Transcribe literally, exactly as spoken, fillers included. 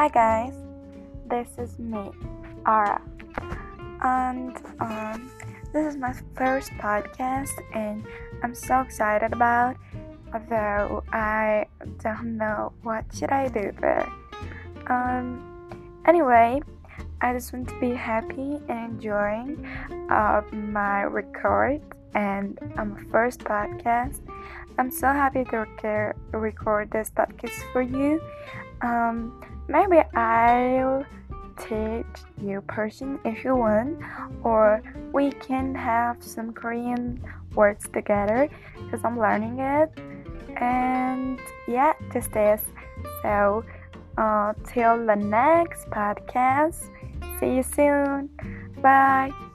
Hi guys, this is me, Ara, and um, this is my first podcast, and I'm so excited about. Although I don't know what should I do there. Um. Anyway, I just want to be happy and enjoying uh, my record and um, first podcast. I'm so happy to rec- record this podcast for you. Um, maybe I'll teach you Persian if you want, or we can have some Korean words together because I'm learning it. And yeah, just this. So uh, till the next podcast, see you soon. Bye.